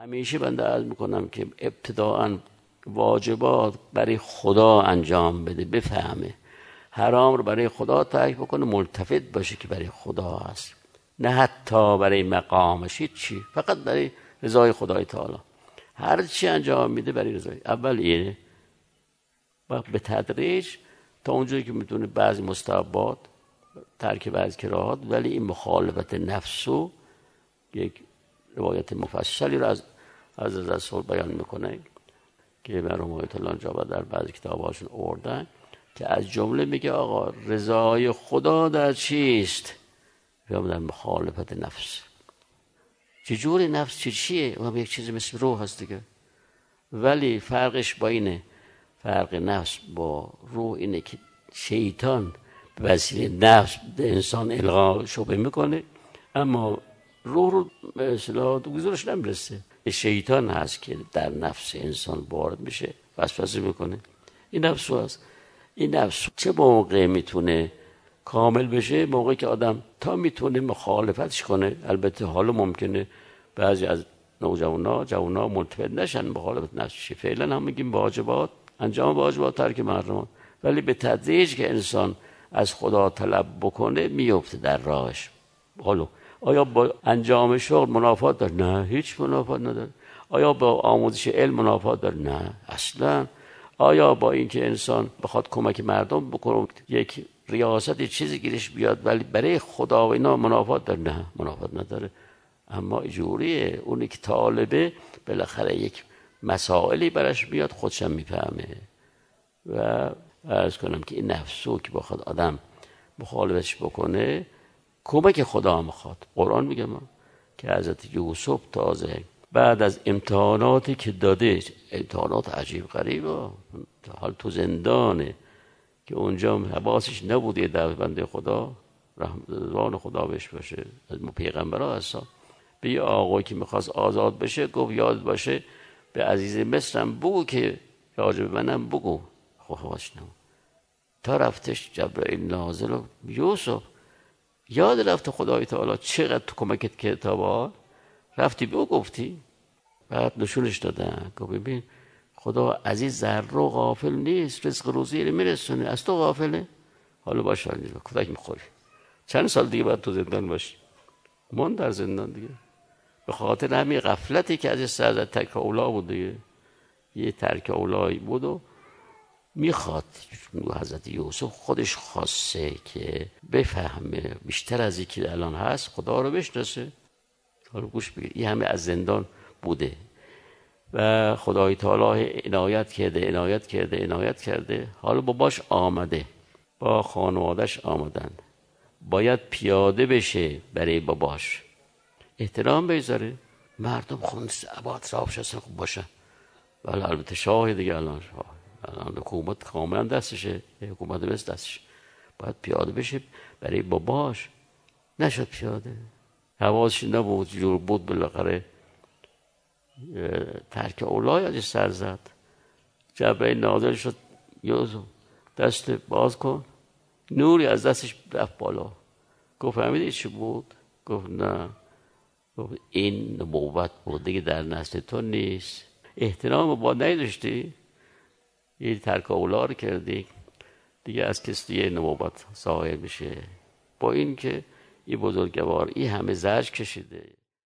همیشه بنده عرض میکنم که ابتداعا واجبات برای خدا انجام بده، بفهمه حرام رو برای خدا ترک بکنه، ملتفت باشه که برای خدا هست، نه حتی برای مقامش، هیچی، فقط برای رضای خدای تعالی هر چی انجام میده برای رضای. اول اینه و به تدریج تا اونجایی که میتونه بعضی مستحبات ترک، بعضی کراهات. ولی این مخالفت نفس و یک روایت مفصلی رو از رسول بیان میکنه که مرحوم آیت‌الله جابر در بعضی کتاب‌هاشون آوردن، که از جمله میگه آقا رضای خدا در چیست؟ یا در مخالفت نفس. چجور نفس چیه؟ اونم یک چیزی مثل روح هست دیگه، ولی فرقش با اینه، فرق نفس با روح اینه که شیطان به وسیله نفس به انسان القا شبهه میکنه، اما روح رو به اصطلاح گذورش نمیرسه. شیطان هست که در نفس انسان وارد میشه، وسوسه میکنه. این نفس هست. این نفس چه موقع میتونه کامل بشه؟ موقعی که آدم تا میتونه مخالفتش کنه. البته حالا ممکنه بعضی از نوجوانا ملتفت نشن مخالفت نفسش. فعلا هم میگیم واجبات، انجام واجبات، ترک محرمات، ولی به تدریج که انسان از خدا طلب بکنه میفته در راهش. حالا آیا با انجام شغل منافات داره؟ نه، هیچ منافات نداره. آیا با آموزش علم منافات داره؟ نه، اصلا. آیا با اینکه انسان بخواد کمک مردم بکنه، یک ریاست چیزی گیرش بیاد ولی برای خدا و اینا منافات داره؟ نه، منافات نداره. اما جوریه اونی که طالبه بالاخره یک مسائلی برش میاد، خودشم میفهمه. و عرض کنم که این نفسو که بخواد آدم مخالفش بکنه، کمک خدا میخواد. قرآن میگه که حضرت یوسف تازه بعد از امتحاناتی که داده، امتحانات عجیب غریبا، حال تو زندانه که اونجا حواسش نبوده در بنده خدا، رحمتوان خدا بهش باشه، از پیغمبرها هستا، به یه آقایی که میخواست آزاد بشه گفت یاد باشه به عزیز مصرم بگو که راجب منم بگو، خواهش نمو تا رفتش جبرائیل نازل و یوسف یاد رفت خدای تعالی چقدر تو کمکت کتابا رفتی به او گفتی، بعد نشونش دادن گفت ببین خدا عزیز ذره و غافل نیست، رزق روزی رو میرسونه، از تو غافله. حالا باشه کتک میخوری، چند سال دیگه باید تو زندان باشی، من در زندان دیگه به خاطر همین غفلتی که از سر ترک اولا بود دیگه. یه ترک اولایی بود و میخواد حضرت یوسف خودش خواسته که بفهمه بیشتر از یکی که الان هست خدا رو بشناسه. حالا گوش بگیر، این همه از زندان بوده و خدای تعالی عنایت کرده. حالا باباش آمده، با خانوادش آمدن، باید پیاده بشه برای باباش، احترام بذاره. مردم خونس عباد را بشن خوب باشن. بله البته شاه دیگه، الان شاه، الان حکومت کاملا دستشه، حکومت بس دستشه، باید پیاده بشه برای باباش، نشد پیاده، حواسش نبود، جور بود، بالاخره ترک اولای ازش سر زد. جبرئیل نازل شد، یوسف دست باز کن، نوری از دستش رفت بالا. گفت فهمیدی چی بود؟ گفت نه. گفت این نبوت بود دیگه، در نسل تو نیست، احترام با نداشتی، یه ترک اولا رو کردی دیگه، از کسی نبوت صاحب میشه. با این که این بزرگوار این همه زجر کشیده.